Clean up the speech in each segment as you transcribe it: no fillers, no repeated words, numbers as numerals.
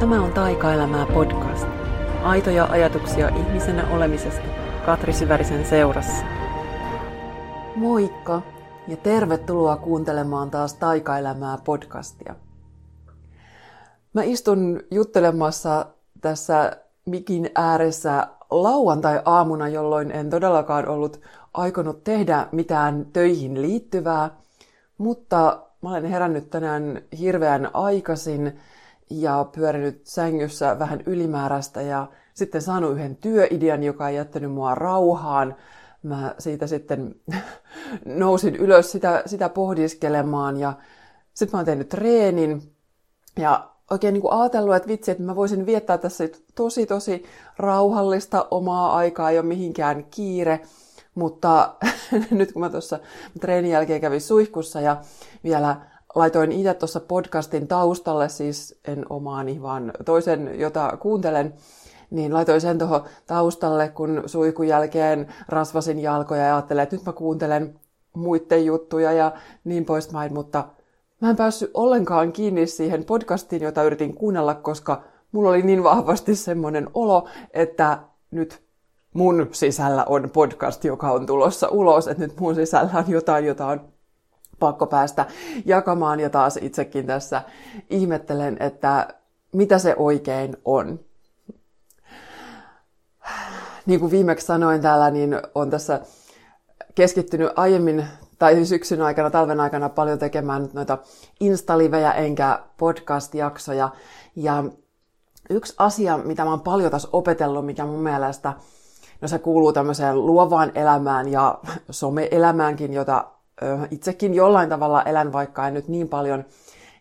Tämä on Taika-elämää podcast. Aitoja ajatuksia ihmisenä olemisesta Katri Syvärisen seurassa. Moikka ja tervetuloa kuuntelemaan taas Taika-elämää podcastia. Mä istun juttelemassa tässä mikin ääressä lauantai-aamuna, jolloin en todellakaan ollut aikonut tehdä mitään töihin liittyvää, mutta mä olen herännyt tänään hirveän aikaisin ja pyörinyt sängyssä vähän ylimääräistä ja sitten saanut yhden työidean, joka ei jättänyt mua rauhaan. Mä siitä sitten nousin ylös sitä pohdiskelemaan ja sitten mä oon tehnyt treenin ja oikein niin kuin ajatellut, että vitsi, että mä voisin viettää tässä tosi rauhallista omaa aikaa, ei ole mihinkään kiire. Mutta nyt kun mä tuossa treenin jälkeen kävin suihkussa ja vielä laitoin itse tuossa podcastin taustalle, siis en omaani, vaan toisen, jota kuuntelen, niin laitoin sen tuohon taustalle, kun suihkun jälkeen rasvasin jalkoja ja ajattelin, että nyt mä kuuntelen muiden juttuja ja niin poispäin, mutta mä en päässyt ollenkaan kiinni siihen podcastiin, jota yritin kuunnella, koska mulla oli niin vahvasti semmoinen olo, että nyt mun sisällä on podcast, joka on tulossa ulos, että nyt mun sisällä on jotain, jota on pakko päästä jakamaan. Ja taas itsekin tässä ihmettelen, että mitä se oikein on. Niin kuin viimeksi sanoin täällä, niin on tässä keskittynyt aiemmin tai syksyn aikana, talven aikana paljon tekemään noita instalivejä enkä podcast-jaksoja. Ja yksi asia, mitä mä oon paljon tässä opetellut, mikä mun mielestä se kuuluu tämmöiseen luovaan elämään ja some-elämäänkin, jota itsekin jollain tavalla elän, vaikka en nyt niin paljon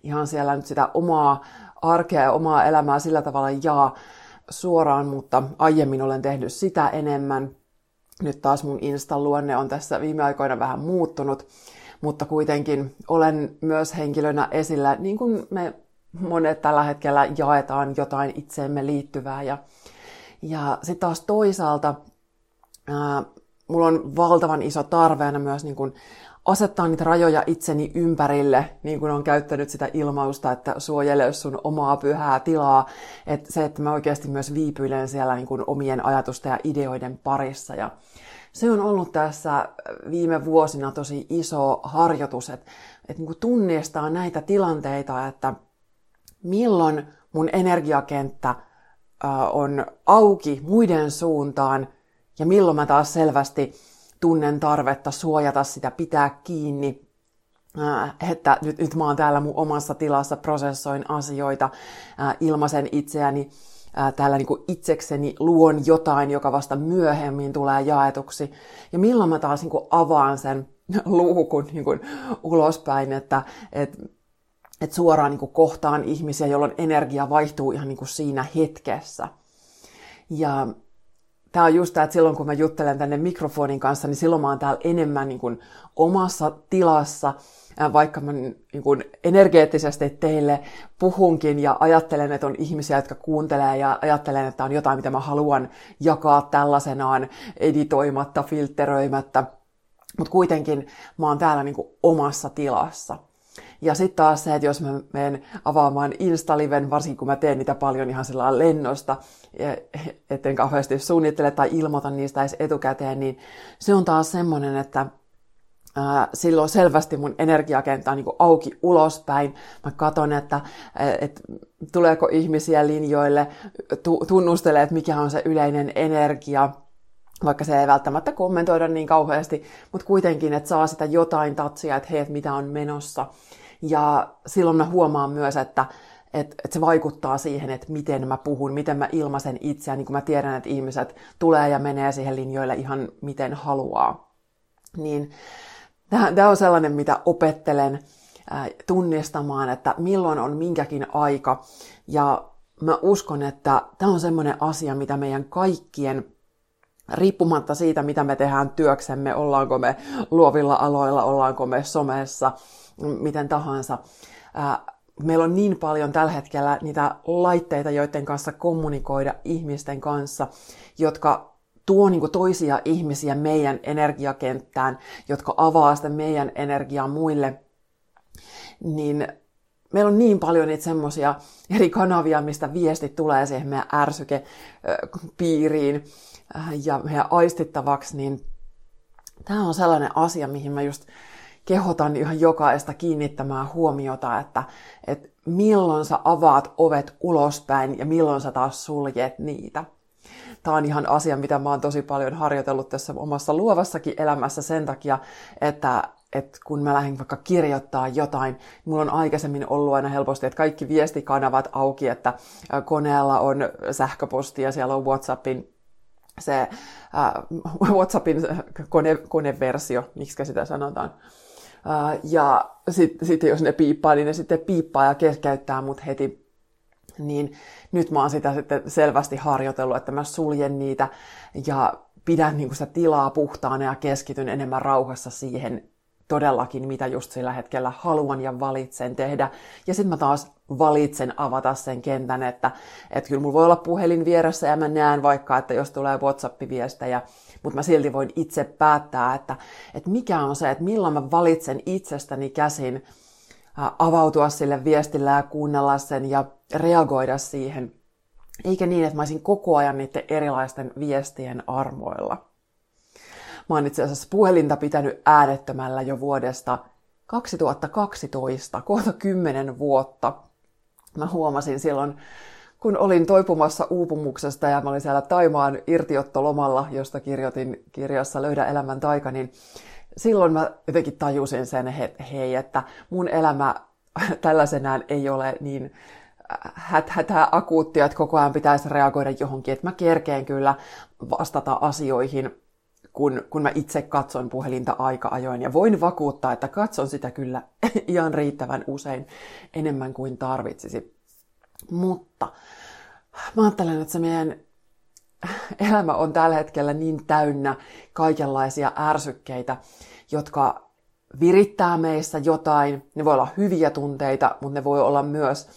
ihan siellä nyt sitä omaa arkea ja omaa elämää sillä tavalla jaa suoraan, mutta aiemmin olen tehnyt sitä enemmän. Nyt taas mun Insta-luonne on tässä viime aikoina vähän muuttunut, mutta kuitenkin olen myös henkilönä esillä, niin kuin me monet tällä hetkellä jaetaan jotain itseemme liittyvää. Ja sitten taas toisaalta mulla on valtavan iso tarve aina myös niin kun asettaa niitä rajoja itseni ympärille, niin kuin on käyttänyt sitä ilmausta, että suojele sun omaa pyhää tilaa. Että se, että mä oikeasti myös viipyilen siellä niin kun omien ajatusten ja ideoiden parissa. Ja se on ollut tässä viime vuosina tosi iso harjoitus, että niin kun tunnistaa näitä tilanteita, että milloin mun energiakenttä on auki muiden suuntaan ja milloin mä taas selvästi tunnen tarvetta suojata sitä, pitää kiinni, että nyt mä oon täällä mun omassa tilassa, prosessoin asioita, ilmaisen itseäni, täällä niin kuin itsekseni luon jotain, joka vasta myöhemmin tulee jaetuksi. Ja milloin mä taas niin kuin avaan sen luukun niin kuin ulospäin, että suoraan niin kuin kohtaan ihmisiä, jolloin energia vaihtuu ihan niin kuin siinä hetkessä. Ja tämä on just tämä, että silloin kun mä juttelen tänne mikrofonin kanssa, niin silloin mä oon täällä enemmän niin kuin omassa tilassa, vaikka mä niin kuin energeettisesti teille puhunkin ja ajattelen, että on ihmisiä, jotka kuuntelee ja ajattelen, että on jotain, mitä mä haluan jakaa tällaisenaan editoimatta, filtteröimättä, mutta kuitenkin mä oon täällä niin kuin omassa tilassa. Ja sitten taas se, että jos mä menen avaamaan Instaliven, varsinkin kun mä teen niitä paljon ihan sellainen lennosta, etten kauheasti suunnittele tai ilmoita niistä edes etukäteen, niin se on taas semmoinen, että silloin selvästi mun energiakenttä on niin kuin auki ulospäin. Mä katson, että tuleeko ihmisiä linjoille, tunnustelee, että mikä on se yleinen energia. Vaikka se ei välttämättä kommentoida niin kauheasti, mutta kuitenkin, että saa sitä jotain tatsia, että hei, mitä on menossa. Ja silloin mä huomaan myös, että se vaikuttaa siihen, että miten mä puhun, miten mä ilmaisen itseäni, niin kun mä tiedän, että ihmiset tulee ja menee siihen linjoille ihan miten haluaa. Niin tämä on sellainen, mitä opettelen tunnistamaan, että milloin on minkäkin aika. Ja mä uskon, että tämä on semmoinen asia, mitä meidän kaikkien riippumatta siitä, mitä me tehdään työksemme, ollaanko me luovilla aloilla, ollaanko me somessa, miten tahansa. Meillä on niin paljon tällä hetkellä niitä laitteita, joiden kanssa kommunikoida ihmisten kanssa, jotka tuo niin kuin toisia ihmisiä meidän energiakenttään, jotka avaa sitä meidän energiaa muille, niin meillä on niin paljon niitä semmoisia eri kanavia, mistä viesti tulee siihen meidän ärsykepiiriin ja meidän aistittavaksi, niin tämä on sellainen asia, mihin mä just kehotan ihan jokaista kiinnittämään huomiota, että milloin sä avaat ovet ulospäin ja milloin sä taas suljet niitä. Tämä on ihan asia, mitä mä oon tosi paljon harjoitellut tässä omassa luovassakin elämässä sen takia, että kun mä lähdin vaikka kirjoittaa jotain, mulla on aikaisemmin ollut aina helposti, että kaikki viestikanavat auki, että koneella on sähköposti ja siellä on WhatsAppin koneversio, miksi sitä sanotaan. Ja sitten jos ne piippaa, niin ne sitten piippaa ja keskeyttää mut heti. Niin nyt mä oon sitä sitten selvästi harjoitellut, että mä suljen niitä ja pidän niin kuin sitä tilaa puhtaana ja keskityn enemmän rauhassa siihen todellakin, mitä just sillä hetkellä haluan ja valitsen tehdä. Ja sitten mä taas valitsen avata sen kentän, että kyllä mulla voi olla puhelin vieressä ja mä näen vaikka, että jos tulee WhatsApp-viestejä, mutta mä silti voin itse päättää, että mikä on se, että milloin mä valitsen itsestäni käsin avautua sille viestillä ja kuunnella sen ja reagoida siihen, eikä niin, että mä olisin koko ajan niiden erilaisten viestien armoilla. Mä oon itse asiassa puhelinta pitänyt äänettömällä jo vuodesta 2012, kohta 10 vuotta. Mä huomasin silloin, kun olin toipumassa uupumuksesta ja mä olin siellä Taimaan irtiottolomalla, josta kirjoitin kirjassa Löydä elämän taika, niin silloin mä jotenkin tajusin sen, että hei, että mun elämä tällaisenään ei ole niin hätää akuuttia, että koko ajan pitäisi reagoida johonkin, että mä kerkeen kyllä vastata asioihin, kun mä itse katson puhelinta aika ajoin. Ja voin vakuuttaa, että katson sitä kyllä ihan riittävän usein enemmän kuin tarvitsisi. Mutta mä ajattelen, että se meidän elämä on tällä hetkellä niin täynnä kaikenlaisia ärsykkeitä, jotka virittää meissä jotain. Ne voi olla hyviä tunteita, mutta ne voi olla myös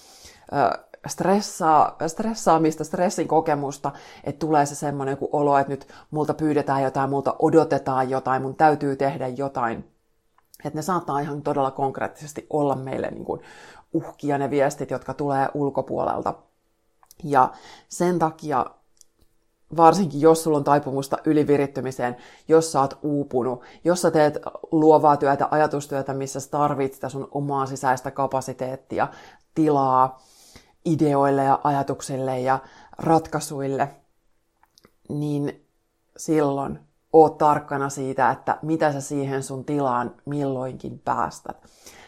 stressaamista, stressin kokemusta, että tulee se semmoinen olo, että nyt multa pyydetään jotain, multa odotetaan jotain, mun täytyy tehdä jotain. Että ne saattaa ihan todella konkreettisesti olla meille niin kuin uhkia ne viestit, jotka tulee ulkopuolelta. Ja sen takia, varsinkin jos sulla on taipumusta ylivirittymiseen, jos sä oot uupunut, jos sä teet luovaa työtä, ajatustyötä, missä sä tarvitset sitä sun omaa sisäistä kapasiteettia, tilaa ideoille ja ajatuksille ja ratkaisuille, niin silloin oot tarkkana siitä, että mitä sä siihen sun tilaan milloinkin päästät.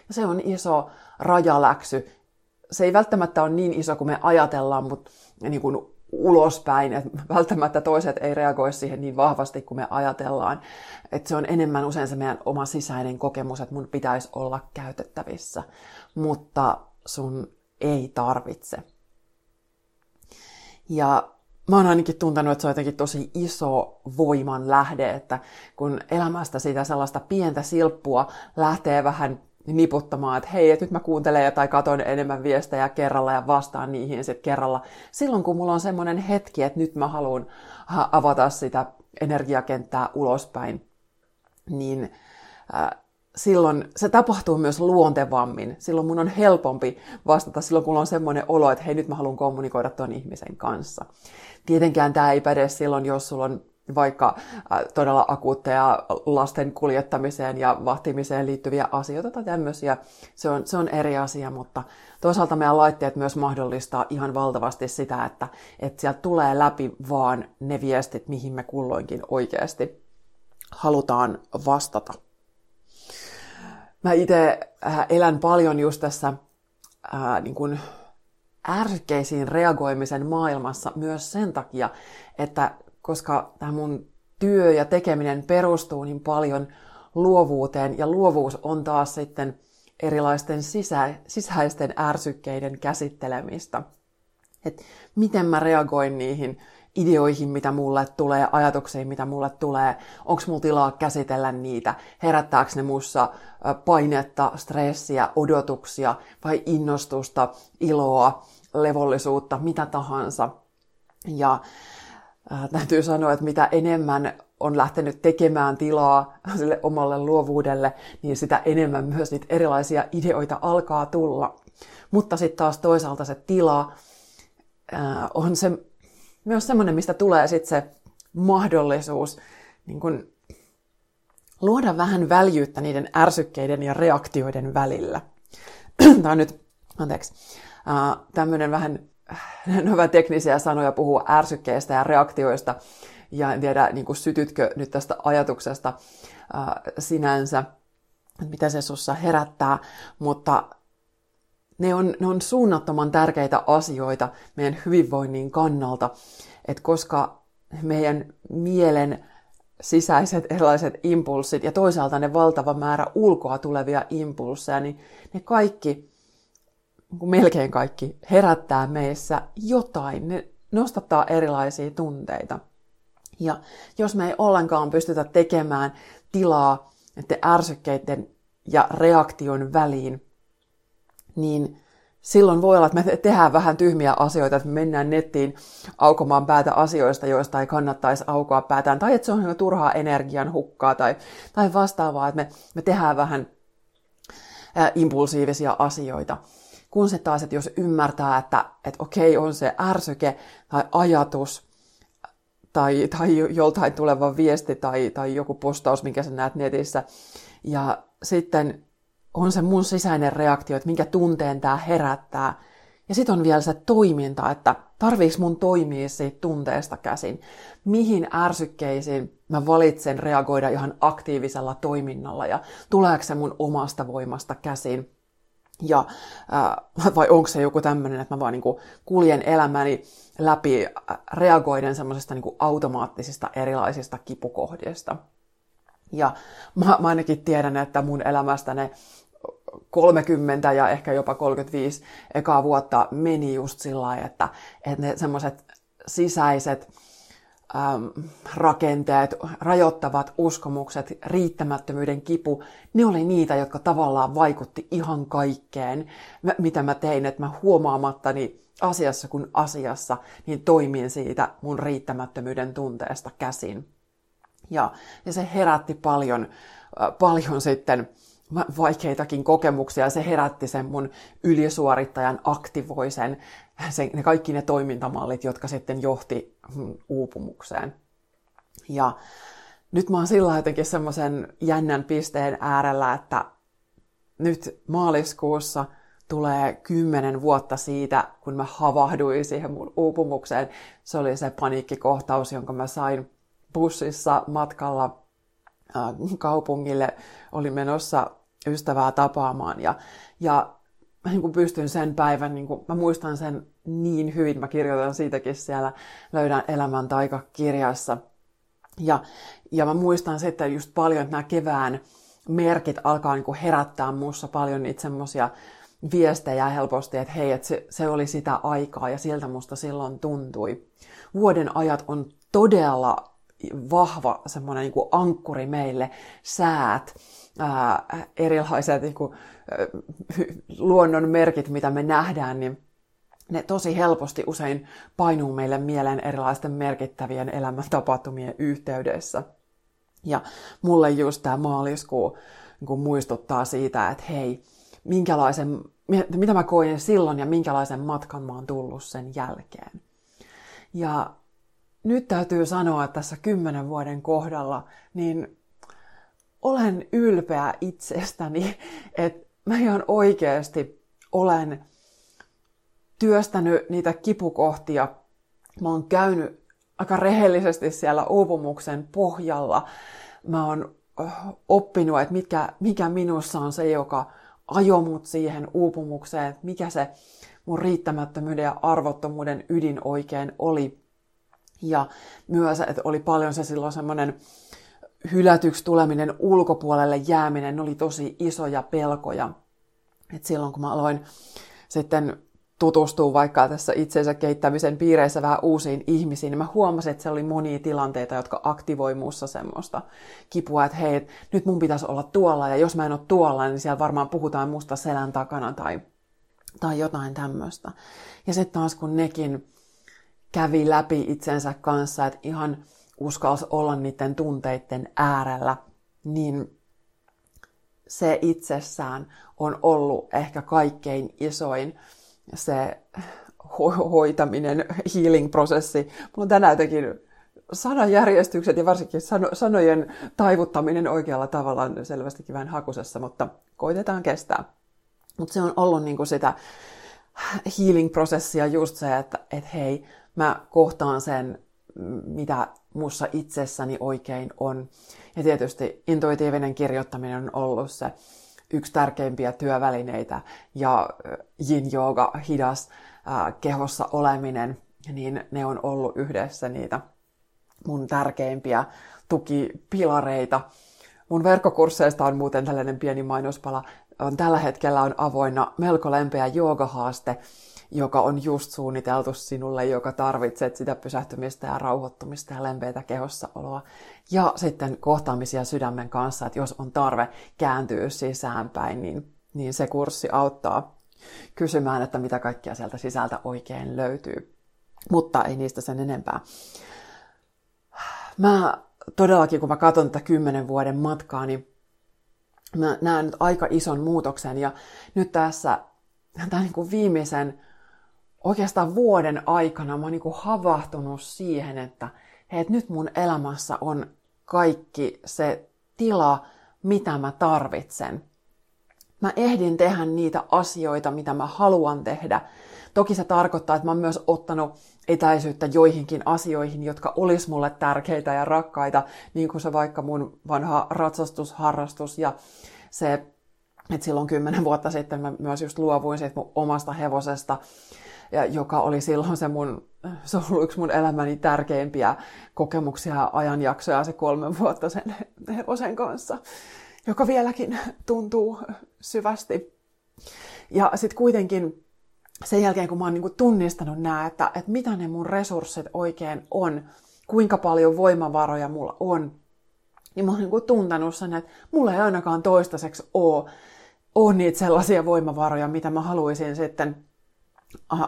Ja se on iso rajaläksy. Se ei välttämättä ole niin iso kuin me ajatellaan, mutta niin kuin ulospäin, että välttämättä toiset ei reagoi siihen niin vahvasti kuin me ajatellaan. Että se on enemmän usein se meidän oma sisäinen kokemus, että mun pitäisi olla käytettävissä, mutta sun ei tarvitse. Ja mä oon ainakin tuntenut, että se on jotenkin tosi iso voiman lähde, että kun elämästä sitä sellaista pientä silppua lähtee vähän niputtamaan, että hei, että nyt mä kuuntelen tai katon enemmän viestejä kerralla ja vastaan niihin sitten kerralla. Silloin kun mulla on semmoinen hetki, että nyt mä haluan avata sitä energiakenttää ulospäin, niin silloin se tapahtuu myös luontevammin. Silloin mun on helpompi vastata silloin, kun mulla on semmoinen olo, että hei, nyt mä haluan kommunikoida ton ihmisen kanssa. Tietenkään tää ei päde silloin, jos sulla on vaikka todella akuutteja lasten kuljettamiseen ja vahtimiseen liittyviä asioita tai tämmöisiä. Se on eri asia, mutta toisaalta meidän laitteet myös mahdollistaa ihan valtavasti sitä, että sieltä tulee läpi vaan ne viestit, mihin me kulloinkin oikeasti halutaan vastata. Mä itse elän paljon just tässä niin kuin ärsykkeisiin reagoimisen maailmassa myös sen takia, että koska tämä mun työ ja tekeminen perustuu niin paljon luovuuteen, ja luovuus on taas sitten erilaisten sisäisten ärsykkeiden käsittelemistä. Et miten mä reagoin niihin ideoihin, mitä mulle tulee, ajatuksiin, mitä mulle tulee, onko mulla tilaa käsitellä niitä, herättääkö ne mussa painetta, stressiä, odotuksia vai innostusta, iloa, levollisuutta, mitä tahansa. Ja täytyy sanoa, että mitä enemmän on lähtenyt tekemään tilaa sille omalle luovuudelle, niin sitä enemmän myös niitä erilaisia ideoita alkaa tulla. Mutta sitten taas toisaalta se tila on se, myös semmoinen, mistä tulee sitten se mahdollisuus niin kun luoda vähän väljyyttä niiden ärsykkeiden ja reaktioiden välillä. Tämä on nyt, tämmöinen vähän teknisiä sanoja puhua ärsykkeistä ja reaktioista. Ja en tiedä, niin kun sytytkö nyt tästä ajatuksesta sinänsä, mitä se sussa herättää, mutta ne on suunnattoman tärkeitä asioita meidän hyvinvoinnin kannalta, että koska meidän mielen sisäiset erilaiset impulssit ja toisaalta ne valtava määrä ulkoa tulevia impulsseja, niin ne kaikki, melkein kaikki, herättää meissä jotain, ne nostattaa erilaisia tunteita. Ja jos me ei ollenkaan pystytä tekemään tilaa näiden ärsykkeiden ja reaktion väliin, niin silloin voi olla, että me tehdään vähän tyhmiä asioita, että me mennään nettiin aukomaan päätä asioista, joista ei kannattaisi aukoa päätään, tai että se on jo turhaa energian hukkaa, tai vastaavaa, että me tehdään vähän impulsiivisia asioita. Kun se taas, että jos ymmärtää, että okei, on se ärsyke tai ajatus, tai joltain tuleva viesti, tai joku postaus, minkä sä näet netissä, ja sitten on se mun sisäinen reaktio, että minkä tunteen tää herättää. Ja sit on vielä se toiminta, että tarviiks mun toimia siitä tunteesta käsin. Mihin ärsykkeisiin mä valitsen reagoida ihan aktiivisella toiminnalla ja tuleeko se mun omasta voimasta käsin. Ja, vai onko se joku tämmöinen, että mä vaan niinku kuljen elämäni läpi reagoiden semmoisesta niinku automaattisista erilaisista kipukohdista. Ja mä ainakin tiedän, että mun elämästä ne 30 ja ehkä jopa 35 ekaa vuotta meni just sillä lailla, että ne semmoiset sisäiset rakenteet, rajoittavat uskomukset, riittämättömyyden kipu, ne oli niitä, jotka tavallaan vaikutti ihan kaikkeen, mitä mä tein, että mä huomaamattani asiassa kuin asiassa, niin toimin siitä mun riittämättömyyden tunteesta käsin. Ja se herätti paljon sitten vaikeitakin kokemuksia. Se herätti sen mun ylisuorittajan aktivoisen, ne kaikki ne toimintamallit, jotka sitten johti uupumukseen. Ja nyt mä oon sillä jotenkin semmoisen jännän pisteen äärellä, että nyt maaliskuussa tulee 10 vuotta siitä, kun mä havahduin siihen mun uupumukseen. Se oli se paniikkikohtaus, jonka mä sain bussissa matkalla kaupungille, olin menossa ystävää tapaamaan ja mä niin kuin pystyn sen päivän, niin kuin, mä muistan sen niin hyvin, mä kirjoitan siitäkin siellä Löydän elämän taika -kirjassa. Ja mä muistan sitten just paljon, että nämä kevään merkit alkaa niin kuin herättää mussa paljon niitä semmosia viestejä helposti, että hei, että se oli sitä aikaa ja sieltä musta silloin tuntui. Vuoden ajat on todella vahva semmoinen niin kuin ankkuri meille, säät, erilaiset niin kuin, luonnon merkit, mitä me nähdään, niin ne tosi helposti usein painuu meille mieleen erilaisten merkittävien elämäntapahtumien yhteydessä. Ja mulle just tämä maaliskuu niin kuin muistuttaa siitä, että hei, mitä mä koin silloin ja minkälaisen matkan mä oon tullut sen jälkeen. Ja nyt täytyy sanoa, että tässä 10 vuoden kohdalla niin olen ylpeä itsestäni, että mä ihan oikeasti olen työstänyt niitä kipukohtia. Mä oon käynyt aika rehellisesti siellä uupumuksen pohjalla. Mä oon oppinut, että mikä minussa on se, joka ajoi mut siihen uupumukseen, että mikä se mun riittämättömyyden ja arvottomuuden ydin oikein oli. Ja myös, että oli paljon se silloin semmoinen hylätyksi tuleminen, ulkopuolelle jääminen, ne oli tosi isoja pelkoja. Et silloin kun mä aloin sitten tutustua vaikka tässä itsensä kehittämisen piireissä vähän uusiin ihmisiin, niin mä huomasin, että se oli monia tilanteita, jotka aktivoi muussa semmoista kipua, että hei, nyt mun pitäisi olla tuolla, ja jos mä en ole tuolla, niin siellä varmaan puhutaan musta selän takana tai jotain tämmöistä. Ja sitten taas kun nekin kävi läpi itsensä kanssa, että ihan uskalsi olla niiden tunteiden äärellä, niin se itsessään on ollut ehkä kaikkein isoin se hoitaminen, healing-prosessi. Mulla on tänään jotenkin sanajärjestykset ja varsinkin sanojen taivuttaminen oikealla tavalla on selvästikin vähän hakusessa, mutta koitetaan kestää. Mutta se on ollut niinku sitä healing-prosessia just se, että et hei, mä kohtaan sen, mitä mussa itsessäni oikein on. Ja tietysti intuitiivinen kirjoittaminen on ollut se yksi tärkeimpiä työvälineitä ja yin-jooga, hidas, kehossa oleminen, niin ne on ollut yhdessä niitä mun tärkeimpiä tukipilareita. Mun verkkokursseista on muuten tällainen pieni mainospala. Tällä hetkellä on avoinna melko lempeä joogahaaste, joka on just suunniteltu sinulle, joka tarvitset sitä pysähtymistä ja rauhoittumista ja lempeitä kehossaoloa. Ja sitten kohtaamisia sydämen kanssa, että jos on tarve kääntyä sisäänpäin, niin se kurssi auttaa kysymään, että mitä kaikkea sieltä sisältä oikein löytyy. Mutta ei niistä sen enempää. Mä todellakin, kun mä katson tätä 10 vuoden matkaa, niin mä näen nyt aika ison muutoksen. Ja nyt tässä tämän viimeisen oikeastaan vuoden aikana mä oon havahtunut siihen, että hei, nyt mun elämässä on kaikki se tila, mitä mä tarvitsen. Mä ehdin tehdä niitä asioita, mitä mä haluan tehdä. Toki se tarkoittaa, että mä oon myös ottanut etäisyyttä joihinkin asioihin, jotka olis mulle tärkeitä ja rakkaita, niin kuin se vaikka mun vanha ratsastusharrastus ja se, että silloin 10 vuotta sitten mä myös just luovuin siitä mun omasta hevosesta, joka oli silloin se on ollut yksi mun elämäni tärkeimpiä kokemuksia ja ajanjaksoja, se 3 vuotta sen hevosen kanssa, joka vieläkin tuntuu syvästi. Ja sitten kuitenkin sen jälkeen, kun mä oon tunnistanut nämä, että mitä ne mun resurssit oikein on, kuinka paljon voimavaroja mulla on, niin mä oon tuntanut sen, että mulla ei ainakaan toistaiseksi ole niitä sellaisia voimavaroja, mitä mä haluaisin sitten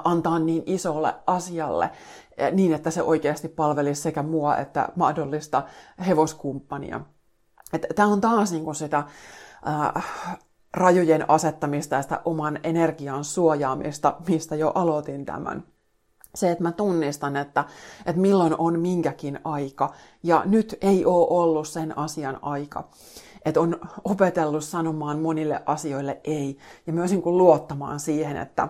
antaa niin isolle asialle, niin että se oikeasti palvelisi sekä mua että mahdollista hevoskumppania. Tämä on taas sitä rajojen asettamista ja sitä oman energian suojaamista, mistä jo aloitin tämän. Se, että mä tunnistan, että milloin on minkäkin aika. Ja nyt ei ole ollut sen asian aika. Että on opetellut sanomaan monille asioille ei. Ja myös luottamaan siihen, että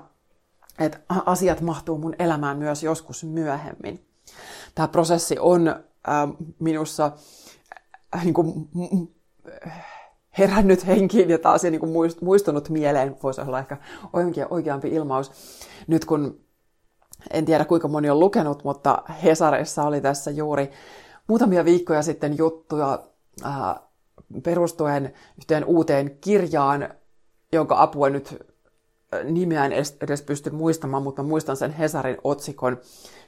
asiat mahtuu mun elämään myös joskus myöhemmin. Tämä prosessi on minussa herännyt henkiin ja taas muistunut mieleen. Voisi olla ehkä oikeampi ilmaus. Nyt kun en tiedä kuinka moni on lukenut, mutta Hesarissa oli tässä juuri muutamia viikkoja sitten juttuja perustuen yhteen uuteen kirjaan, jonka apua nyt nimeä en edes pysty muistamaan, mutta muistan sen Hesarin otsikon,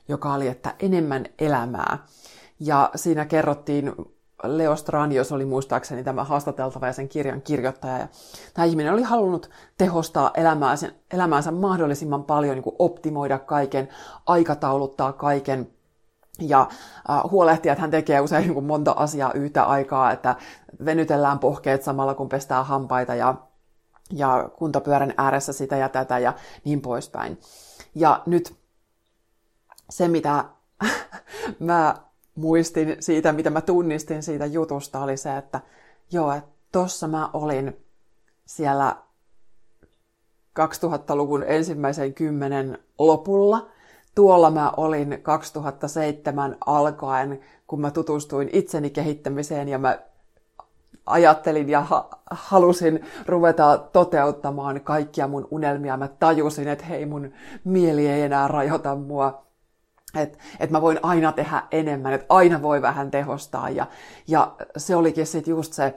joka oli, että enemmän elämää. Ja siinä kerrottiin, Leo Stranius oli muistaakseni tämä haastateltava ja sen kirjan kirjoittaja. Tämä ihminen oli halunnut tehostaa elämäänsä mahdollisimman paljon, niin kuin optimoida kaiken, aikatauluttaa kaiken ja huolehtia, että hän tekee usein niin kuin monta asiaa yhtä aikaa, että venytellään pohkeet samalla, kun pestään hampaita ja kuntopyörän ääressä sitä ja tätä ja niin poispäin. Ja nyt se, mitä mä muistin siitä, mitä mä tunnistin siitä jutusta, oli se, että joo, että tossa mä olin siellä 2000-luvun ensimmäisen 10 lopulla. Tuolla mä olin 2007 alkaen, kun mä tutustuin itseni kehittämiseen ja mä ajattelin ja halusin ruveta toteuttamaan kaikkia mun unelmia. Mä tajusin, että hei, mun mieli ei enää rajoita mua. Että mä voin aina tehdä enemmän, että aina voi vähän tehostaa. Ja se olikin sitten just se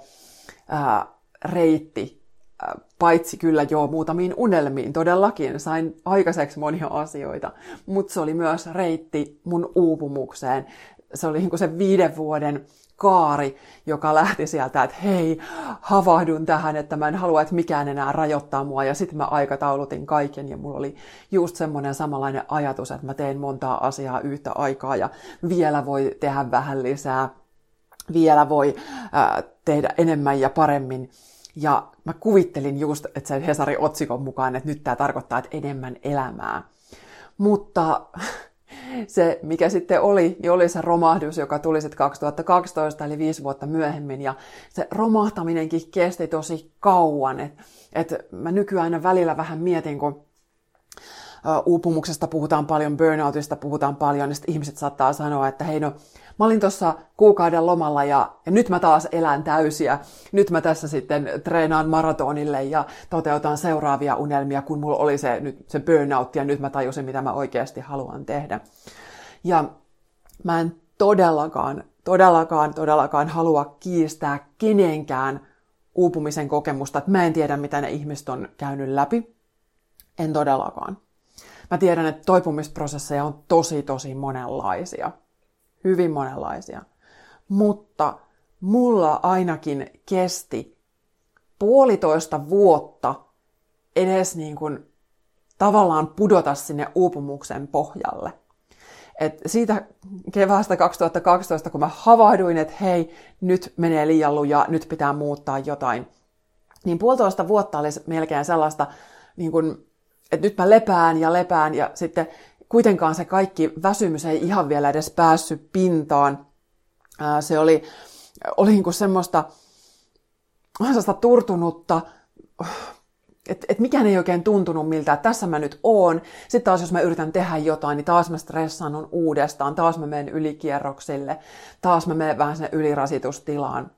reitti, paitsi kyllä joo muutamiin unelmiin, todellakin sain aikaiseksi monia asioita, mutta se oli myös reitti mun uupumukseen. Se oli se 5 vuoden kaari, joka lähti sieltä, että hei, havahdun tähän, että mä en halua, että mikään enää rajoittaa mua. Ja sitten mä aikataulutin kaiken ja mulla oli just semmoinen samanlainen ajatus, että mä teen montaa asiaa yhtä aikaa ja vielä voi tehdä vähän lisää, vielä voi tehdä enemmän ja paremmin. Ja mä kuvittelin just, että se Hesarin otsikon mukaan, että nyt tää tarkoittaa, että enemmän elämää. Mutta se, mikä sitten oli, niin oli se romahdus, joka tuli sitten 2012, eli 5 vuotta myöhemmin. Ja se romahtaminenkin kesti tosi kauan. Et mä nykyään aina välillä vähän mietin, kun uupumuksesta puhutaan paljon, burnoutista puhutaan paljon, ja sitten ihmiset saattaa sanoa, että hei no, mä olin tuossa kuukauden lomalla ja nyt mä taas elän täysiä. Nyt mä tässä sitten treenaan maratonille ja toteutan seuraavia unelmia, kun mulla oli se burnout ja nyt mä tajusin, mitä mä oikeasti haluan tehdä. Ja mä en todellakaan halua kiistää kenenkään uupumisen kokemusta. Että mä en tiedä, mitä ne ihmiset on käynyt läpi. En todellakaan. Mä tiedän, että toipumisprosesseja on tosi monenlaisia. Hyvin monenlaisia. Mutta mulla ainakin kesti 1,5 vuotta edes niin kuin tavallaan pudota sinne uupumuksen pohjalle. Et siitä keväästä 2012, kun mä havahduin, että hei, nyt menee liian lujaa, nyt pitää muuttaa jotain, niin 1,5 vuotta olisi melkein sellaista, niin kuin, että nyt mä lepään ja sitten kuitenkaan se kaikki väsymys ei ihan vielä edes päässyt pintaan. Se oli niin kuin semmoista turtunutta, että mikään ei oikein tuntunut miltä, että tässä mä nyt oon. Sitten taas jos mä yritän tehdä jotain, niin taas mä stressaan uudestaan, taas mä menen ylikierroksille, taas mä menen vähän sinne ylirasitustilaan.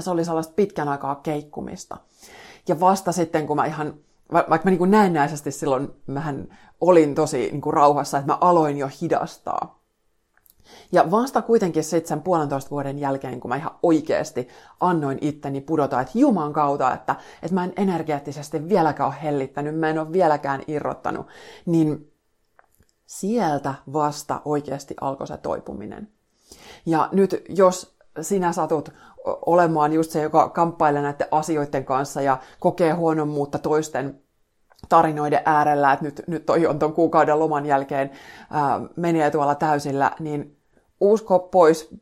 Se oli sellaista pitkän aikaa keikkumista. Ja vasta sitten, kun mä ihan... Vaikka mä niin näennäisesti silloin mähän olin tosi niin rauhassa, että mä aloin jo hidastaa. Ja vasta kuitenkin sitten sen 1,5 vuoden jälkeen, kun mä ihan oikeasti annoin itteni pudota, että Juman kautta, että mä en energeettisesti vieläkään ole hellittänyt, mä en ole vieläkään irrottanut, niin sieltä vasta oikeasti alkoi se toipuminen. Ja nyt jos sinä satut olemaan just se, joka kamppailee näiden asioiden kanssa ja kokee huonommuutta toisten tarinoiden äärellä, että nyt toi on ton kuukauden loman jälkeen menee tuolla täysillä, niin usko pois,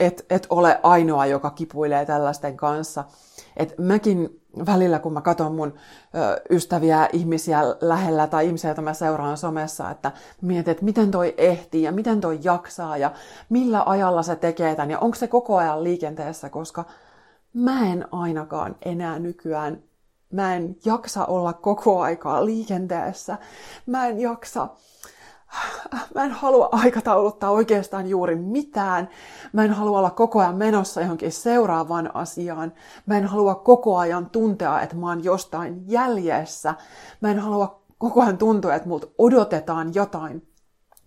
että et ole ainoa, joka kipuilee tällaisten kanssa. Et mäkin välillä, kun mä katson mun ystäviä, ihmisiä lähellä tai ihmisiä, joita mä seuraan somessa, että mietin, että miten toi ehtii ja miten toi jaksaa ja millä ajalla se tekee tämän ja onko se koko ajan liikenteessä, koska mä en ainakaan enää nykyään, mä en jaksa olla koko aikaa liikenteessä, mä en halua aikatauluttaa oikeastaan juuri mitään. Mä en halua olla koko ajan menossa johonkin seuraavaan asiaan. Mä en halua koko ajan tuntea, että mä oon jostain jäljessä. Mä en halua koko ajan tuntua, että multa odotetaan jotain.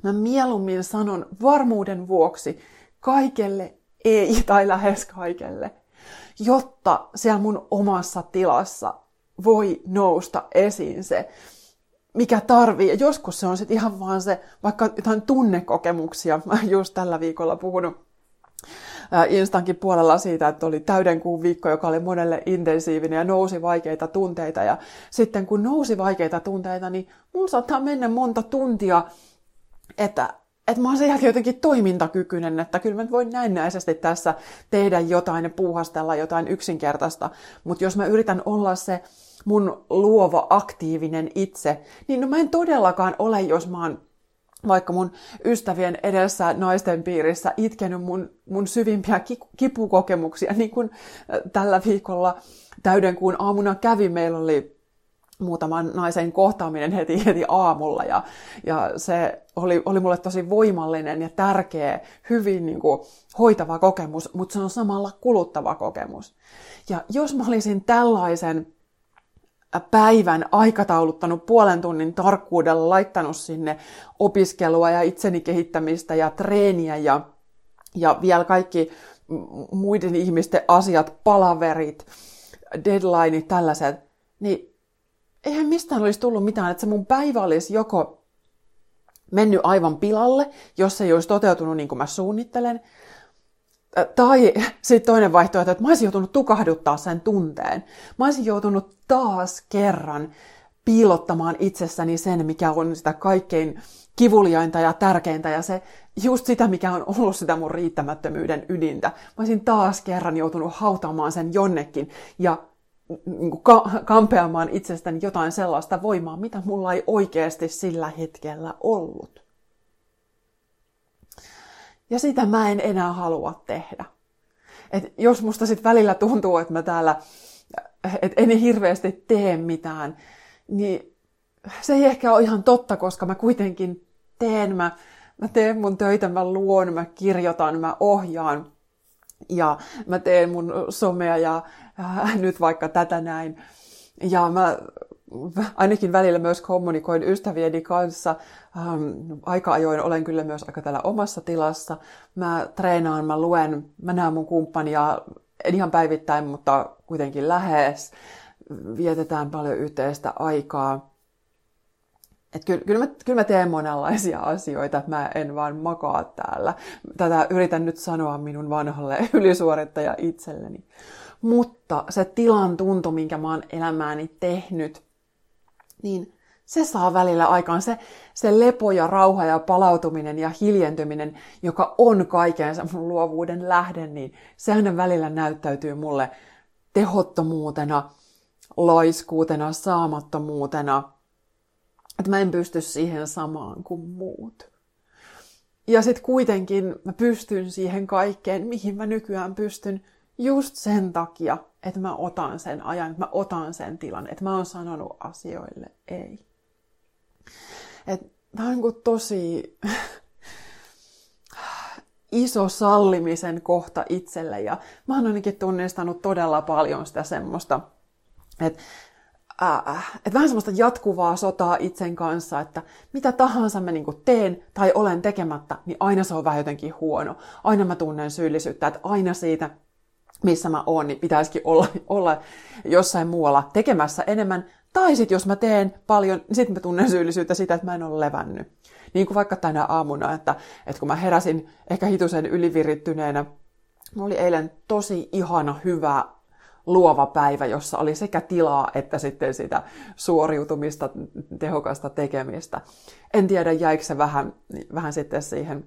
Mä mieluummin sanon varmuuden vuoksi kaikelle ei tai lähes kaikelle, jotta siellä mun omassa tilassa voi nousta esiin se, mikä tarvii. Ja joskus se on sitten ihan vaan se, vaikka jotain tunnekokemuksia. Mä oon just tällä viikolla puhunut Instankin puolella siitä, että oli täydenkuun viikko, joka oli monelle intensiivinen ja nousi vaikeita tunteita. Ja sitten kun nousi vaikeita tunteita, niin mulla saattaa mennä monta tuntia, että mä oon sen jälkeen jotenkin toimintakykyinen, että kyllä mä voin näennäisesti tässä tehdä jotain ja puuhastella jotain yksinkertaista. Mutta jos mä yritän olla se mun luova, aktiivinen itse, niin no mä en todellakaan ole, jos mä oon vaikka mun ystävien edessä naisten piirissä itkenyt mun syvimpiä kipukokemuksia, niin kuin tällä viikolla täydenkuun aamuna kävi. Meillä oli muutaman naisen kohtaaminen heti aamulla, ja se oli mulle tosi voimallinen ja tärkeä, hyvin niin kuin hoitava kokemus, mutta se on samalla kuluttava kokemus. Ja jos mä olisin tällaisen päivän aikatauluttanut 1,5 tunnin tarkkuudella, laittanut sinne opiskelua ja itseni kehittämistä ja treeniä ja vielä kaikki muiden ihmisten asiat, palaverit, deadlineit, tällaiset, niin eihän mistään olisi tullut mitään, että se mun päivä olisi joko mennyt aivan pilalle, jos ei olisi toteutunut niin kuin mä suunnittelen, tai sitten toinen vaihtoehto, että mä olisin joutunut tukahduttaa sen tunteen. Mä olisin joutunut taas kerran piilottamaan itsessäni sen, mikä on sitä kaikkein kivuliainta ja tärkeintä, ja se just sitä, mikä on ollut sitä mun riittämättömyyden ydintä. Mä olisin taas kerran joutunut hautaamaan sen jonnekin, ja kampeamaan itsestäni jotain sellaista voimaa, mitä mulla ei oikeasti sillä hetkellä ollut. Ja sitä mä en enää halua tehdä. Et jos musta sitten välillä tuntuu, että mä täällä en hirveästi tee mitään, niin se ei ehkä ole ihan totta, koska mä kuitenkin teen. Mä teen mun töitä, mä luon, mä kirjoitan, mä ohjaan. Ja mä teen mun somea ja nyt vaikka tätä näin. Ja mä ainakin välillä myös kommunikoin ystävieni kanssa. Aika ajoin olen kyllä myös aika täällä omassa tilassa. Mä treenaan, mä luen, mä näen mun kumppania, en ihan päivittäin, mutta kuitenkin lähes. Vietetään paljon yhteistä aikaa. Et kyllä mä teen monenlaisia asioita, mä en vaan makaa täällä. Tätä yritän nyt sanoa minun vanhalle ylisuorittaja itselleni. Mutta se tilan tunto, minkä mä oon elämääni tehnyt, niin se saa välillä aikaan se lepo ja rauha ja palautuminen ja hiljentyminen, joka on kaiken mun luovuuden lähde, niin se aina välillä näyttäytyy mulle tehottomuutena, laiskuutena, saamattomuutena. Että mä en pysty siihen samaan kuin muut. Ja sit kuitenkin mä pystyn siihen kaikkeen, mihin mä nykyään pystyn, just sen takia, että mä otan sen ajan, että mä otan sen tilan, että mä oon sanonut asioille ei. Et tää on niinku tosi iso sallimisen kohta itselle, ja mä oon ainakin tunnistanut todella paljon sitä semmoista, että vähän semmoista jatkuvaa sotaa itsen kanssa, että mitä tahansa mä niinku teen tai olen tekemättä, niin aina se on vähän jotenkin huono. Aina mä tunnen syyllisyyttä, että aina siitä, missä mä oon, niin pitäisikin olla jossain muualla tekemässä enemmän. Tai sitten jos mä teen paljon, niin sitten mä tunnen syyllisyyttä siitä, että mä en ole levännyt. Niin kuin vaikka tänä aamuna, että kun mä heräsin ehkä hitusen ylivirittyneenä, mulla oli eilen tosi ihana, hyvä luova päivä, jossa oli sekä tilaa että sitten sitä suoriutumista, tehokasta tekemistä. En tiedä, jäikö se vähän sitten siihen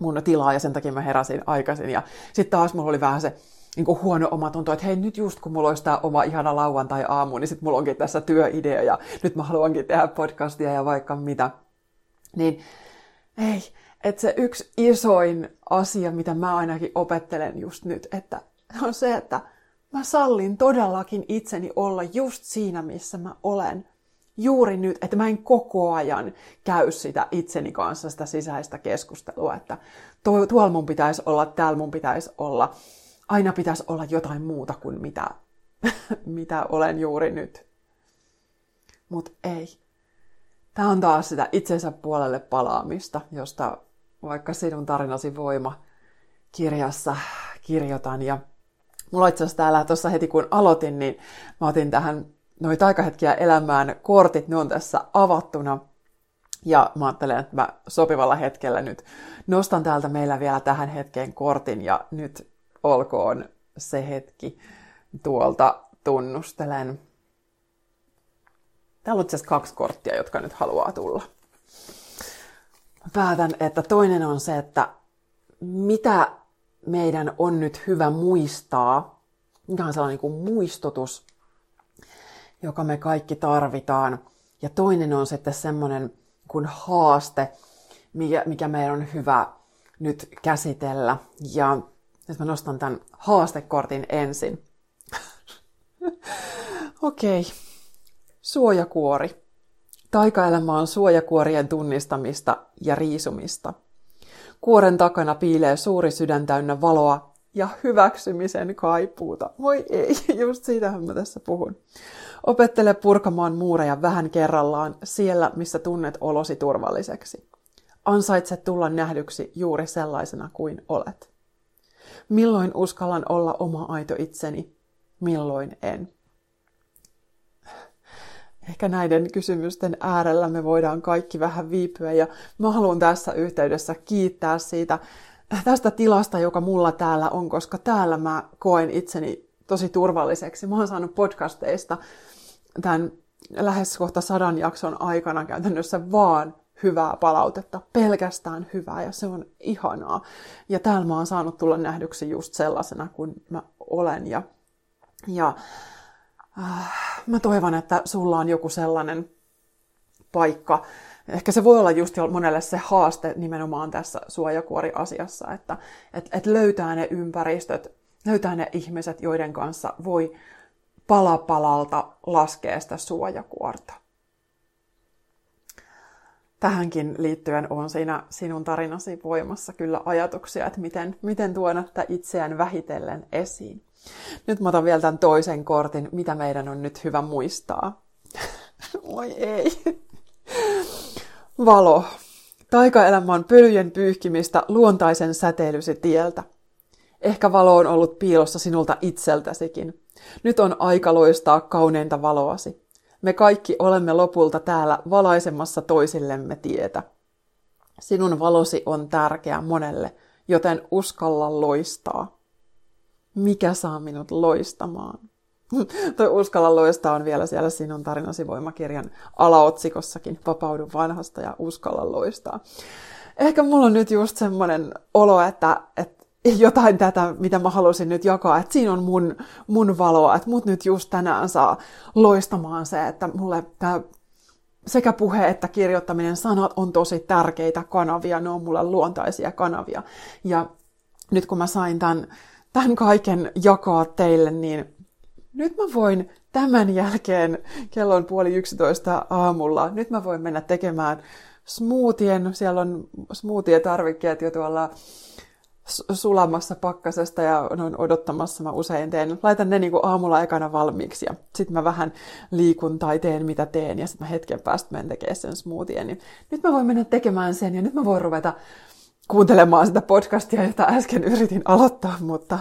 mun tilaa, ja sen takia mä heräsin aikaisin. Ja sitten taas mulla oli vähän se niin kuin huono omatunto, että hei, nyt just kun mulla olisi tämä oma ihana lauantai-aamu, niin sitten mulla onkin tässä työidea, ja nyt mä haluankin tehdä podcastia ja vaikka mitä. Niin ei, että se yksi isoin asia, mitä mä ainakin opettelen just nyt, että on se, että mä sallin todellakin itseni olla just siinä, missä mä olen juuri nyt, että mä en koko ajan käy sitä itseni kanssa, sitä sisäistä keskustelua, että tuolla mun pitäisi olla, täällä mun pitäisi olla, aina pitäisi olla jotain muuta kuin mitä olen juuri nyt. Mut ei. Tää on taas sitä itsensä puolelle palaamista, josta vaikka Sinun tarinasi voima -kirjassa kirjoitan. Ja mulla itse asiassa täällä tuossa heti kun aloitin, niin mä otin tähän noita taikahetkiä elämään -kortit, ne on tässä avattuna. Ja mä ajattelen, että mä sopivalla hetkellä nyt nostan täältä meillä vielä tähän hetkeen kortin, ja nyt olkoon se hetki, tuolta tunnustelen. Täällä on itse asiassa 2 korttia, jotka nyt haluaa tulla. Päätän, että toinen on se, että mitä meidän on nyt hyvä muistaa, mikä on sellainen niin kuin muistutus, joka me kaikki tarvitaan. Ja toinen on sitten semmoinen kuin haaste, mikä meidän on hyvä nyt käsitellä. Ja nyt mä nostan tämän haastekortin ensin. Okei. Suojakuori. Taika-elämä on suojakuorien tunnistamista ja riisumista. Kuoren takana piilee suuri sydän täynnä valoa ja hyväksymisen kaipuuta. Voi ei, just siitähän mä tässä puhun. Opettele purkamaan muureja vähän kerrallaan siellä, missä tunnet olosi turvalliseksi. Ansaitse tulla nähdyksi juuri sellaisena kuin olet. Milloin uskallan olla oma aito itseni, milloin en? Ehkä näiden kysymysten äärellä me voidaan kaikki vähän viipyä, ja mä haluan tässä yhteydessä kiittää tästä tilasta, joka mulla täällä on, koska täällä mä koen itseni tosi turvalliseksi. Mä oon saanut podcasteista tämän lähes kohta 100 jakson aikana käytännössä vaan hyvää palautetta, pelkästään hyvää, ja se on ihanaa. Ja täällä mä oon saanut tulla nähdyksi just sellaisena kuin mä olen, ja Mä toivon, että sulla on joku sellainen paikka. Ehkä se voi olla just monelle se haaste nimenomaan tässä suojakuoriasiassa, että löytää ne ympäristöt, löytää ne ihmiset, joiden kanssa voi pala palalta laskea sitä suojakuorta. Tähänkin liittyen on siinä Sinun tarinasi voimassa kyllä ajatuksia, että miten tuoda tätä itseään vähitellen esiin. Nyt mä otan vielä tämän toisen kortin, mitä meidän on nyt hyvä muistaa. Oi ei. Valo. Taika-elämä on pölyjen pyyhkimistä luontaisen säteilysi tieltä. Ehkä valo on ollut piilossa sinulta itseltäsikin. Nyt on aika loistaa kauneinta valoasi. Me kaikki olemme lopulta täällä valaisemassa toisillemme tietä. Sinun valosi on tärkeä monelle, joten uskalla loistaa. Mikä saa minut loistamaan? Toi uskalla loistaa on vielä siellä Sinun tarinasi voimakirjan alaotsikossakin. Vapaudu vanhasta ja uskalla loistaa. Ehkä mulla on nyt just semmoinen olo, että jotain tätä, mitä mä halusin nyt jakaa, että siinä on mun valoa, että mut nyt just tänään saa loistamaan se, että mulle tää sekä puhe että kirjoittaminen, sanat on tosi tärkeitä kanavia, ne on mulle luontaisia kanavia. Ja nyt kun mä sain tämän kaiken jakaa teille, niin nyt mä voin tämän jälkeen kello on 10:30 aamulla, nyt mä voin mennä tekemään smoothien, siellä on smoothie-tarvikkeet jo tuolla sulamassa pakkasesta ja noin odottamassa mä usein teen. Laitan ne niin kuin aamulla ekana valmiiksi ja sitten mä vähän liikun tai teen mitä teen ja sitten mä hetken päästä menen tekemään sen smoothien. Niin nyt mä voin mennä tekemään sen ja nyt mä voin ruveta kuuntelemaan sitä podcastia, jota äsken yritin aloittaa, mutta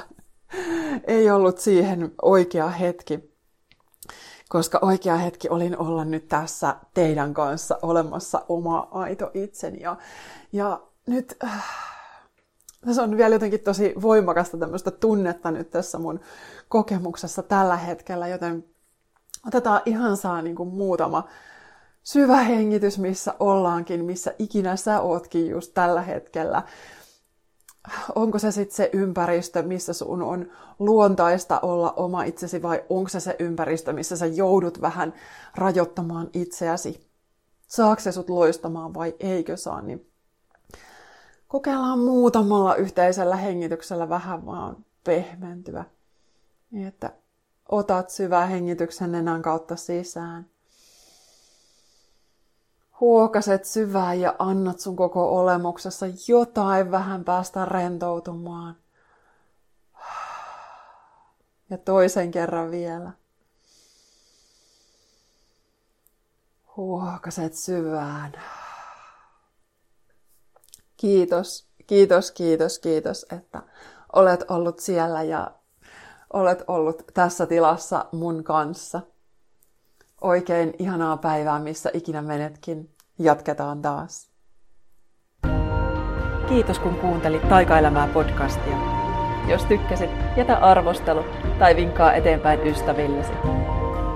ei ollut siihen oikea hetki. Koska oikea hetki olin olla nyt tässä teidän kanssa olemassa oma aito itseni ja nyt... Se on vielä jotenkin tosi voimakasta tämmöistä tunnetta nyt tässä mun kokemuksessa tällä hetkellä, joten otetaan ihan saa niin kuin muutama syvä hengitys, missä ollaankin, missä ikinä sä ootkin just tällä hetkellä. Onko se sitten se ympäristö, missä sun on luontaista olla oma itsesi, vai onko se ympäristö, missä sä joudut vähän rajoittamaan itseäsi? Saako se sut loistamaan vai eikö saa, niin kokeillaan muutamalla yhteisellä hengityksellä vähän vaan pehmentyä. Niin, että otat syvää hengityksen nenän kautta sisään. Huokaset syvään ja annat sun koko olemuksessa jotain vähän päästä rentoutumaan. Ja toisen kerran vielä. Huokaset syvään. Kiitos, kiitos, kiitos, kiitos, että olet ollut siellä ja olet ollut tässä tilassa mun kanssa. Oikein ihanaa päivää, missä ikinä menetkin. Jatketaan taas. Kiitos, kun kuuntelit Taika-elämää podcastia. Jos tykkäsit, jätä arvostelu tai vinkkaa eteenpäin ystävillesi.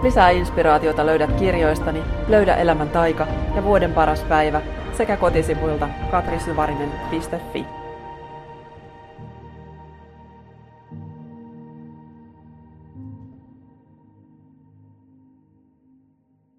Lisää inspiraatiota löydät kirjoistani Löydä elämän taika ja Vuoden paras päivä sekä kotisivuilta katrisyvarinen.fi.